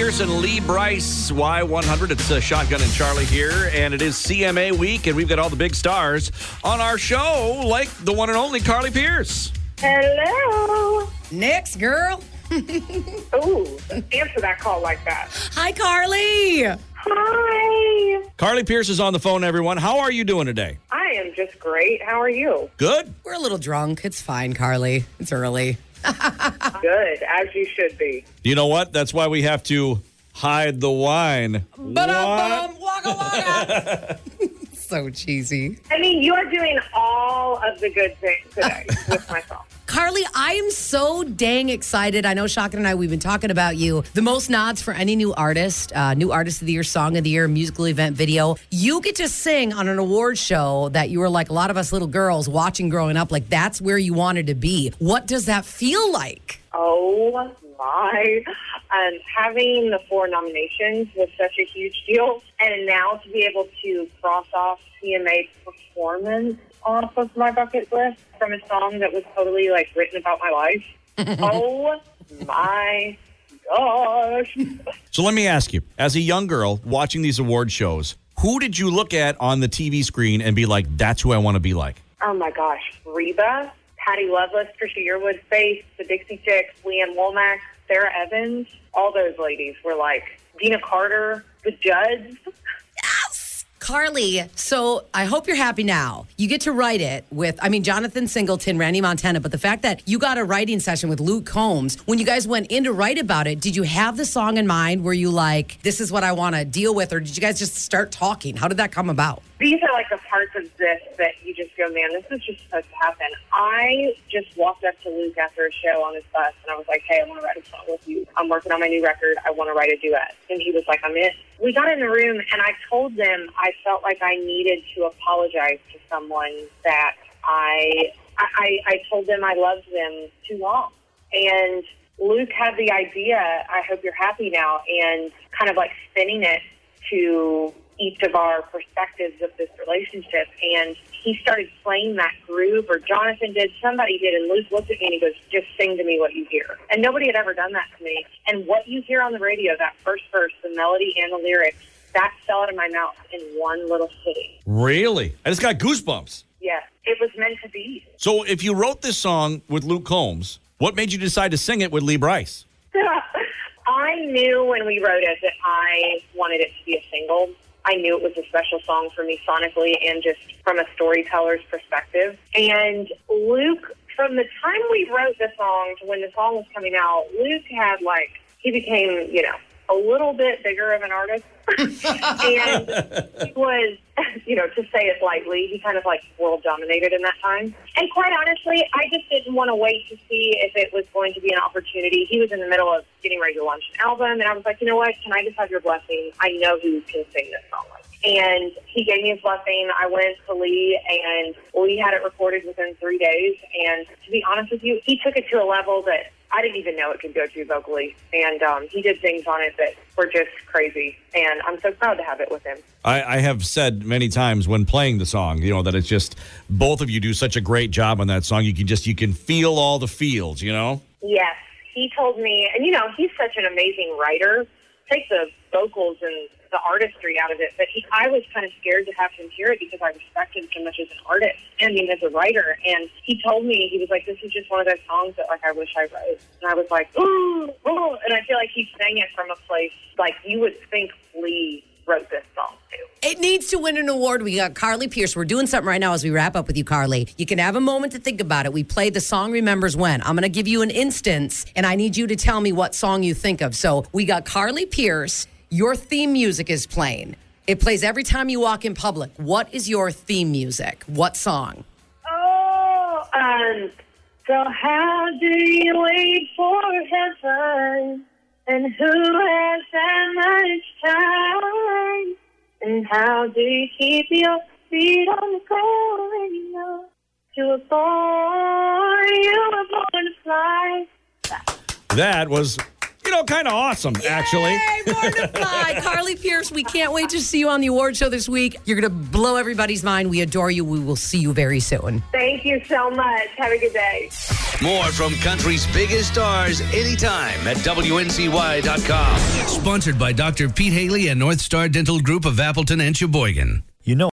Pearce and Lee Brice, Y100. It's Shotgun and Charlie here, and it is CMA week, and we've got all the big stars on our show, like the one and only Carly Pearce. Hello. Next, girl. Ooh, answer that call like that. Hi, Carly. Hi. Carly Pearce is on the phone, everyone. How are you doing today? I am just great. How are you? Good. We're a little drunk. It's fine, Carly. It's early. Good, as you should be. You know what? That's why we have to hide the wine. Ba-dum, waka, waka. So cheesy. I mean, you are doing all of the good things today with myself. Carly, I am so dang excited. I know Shaka and I, we've been talking about you. The most nods for any new artist of the year, song of the year, musical event, video. You get to sing on an award show that you were like a lot of us little girls watching growing up. Like, that's where you wanted to be. What does that feel like? Oh, my. Having the 4 nominations was such a huge deal. And now to be able to cross off CMA performance off of my bucket list from a song that was totally, like, written about my life. Oh, my gosh. So let me ask you, as a young girl watching these award shows, who did you look at on the TV screen and be like, that's who I want to be like? Oh, my gosh. Reba, Patti Loveless, Trisha Yearwood, Faith, the Dixie Chicks, Leanne Womack, Sarah Evans. All those ladies were like Deana Carter, the Judds. Carly, so I hope you're happy now. You get to write it with, I mean, Jonathan Singleton, Randy Montana, but the fact that you got a writing session with Luke Combs, when you guys went in to write about it, did you have the song in mind? Were you like, this is what I want to deal with, or did you guys just start talking? How did that come about? These are like the parts of this that you just go, man, this is just supposed to happen. I just walked up to Luke after a show on his bus, and I was like, hey, I want to write a song with you. I'm working on my new record. I want to write a duet. And he was like, I'm in. We got in the room, and I told them I felt like I needed to apologize to someone that I told them I loved them too long. And Luke had the idea, I hope you're happy now, and kind of like spinning it to each of our perspectives of this relationship. And he started playing that groove, or Jonathan did, somebody did, and Luke looked at me and he goes, just sing to me what you hear. And nobody had ever done that to me. And what you hear on the radio, that first verse, the melody and the lyrics, that fell out of my mouth in one little sitting. Really? I just got goosebumps. Yeah, it was meant to be. So if you wrote this song with Luke Combs, what made you decide to sing it with Lee Brice? I knew when we wrote it that I wanted it to be a single. I knew it was a special song for me sonically and just from a storyteller's perspective. And Luke, from the time we wrote the song to when the song was coming out, Luke had like, he became, you know, a little bit bigger of an artist. And he was, you know, to say it lightly, he kind of like world dominated in that time. And quite honestly, I just didn't want to wait to see if it was going to be an opportunity. He was in the middle of getting ready to launch an album, and I was like, you know what, can I just have your blessing? I know who can sing this song. And he gave me his blessing. I went to Lee, and Lee had it recorded within 3 days. And to be honest with you, he took it to a level that I didn't even know it could go to vocally. And he did things on it that were just crazy. And I'm so proud to have it with him. I have said many times when playing the song, you know, that it's just both of you do such a great job on that song. You can feel all the feels, you know? Yes. He told me, and, you know, he's such an amazing writer. Take the vocals and the artistry out of it, but I was kind of scared to have him hear it because I respect him so much as an artist, and I mean, as a writer. And he told me, he was like, this is just one of those songs that, like, I wish I wrote. And I was like, ooh, and I feel like he sang it from a place, like, you would think Lee wrote this song too. It needs to win an award. We got Carly Pearce. We're doing something right now as we wrap up with you, Carly. You can have a moment to think about it. We play the song Remembers When. I'm going to give you an instance, and I need you to tell me what song you think of. So we got Carly Pearce. Your theme music is playing. It plays every time you walk in public. What is your theme music? What song? Oh, so how do you wait for heaven? And who has that much time? And how do you keep your feet on the ground? You were born to fly. That was... feel kind of awesome, actually. Yay, mortified. Carly Pearce, we can't wait to see you on the award show this week. You're going to blow everybody's mind. We adore you. We will see you very soon. Thank you so much. Have a good day. More from country's biggest stars anytime at WNCY.com. Sponsored by Dr. Pete Haley and North Star Dental Group of Appleton and Sheboygan. You know.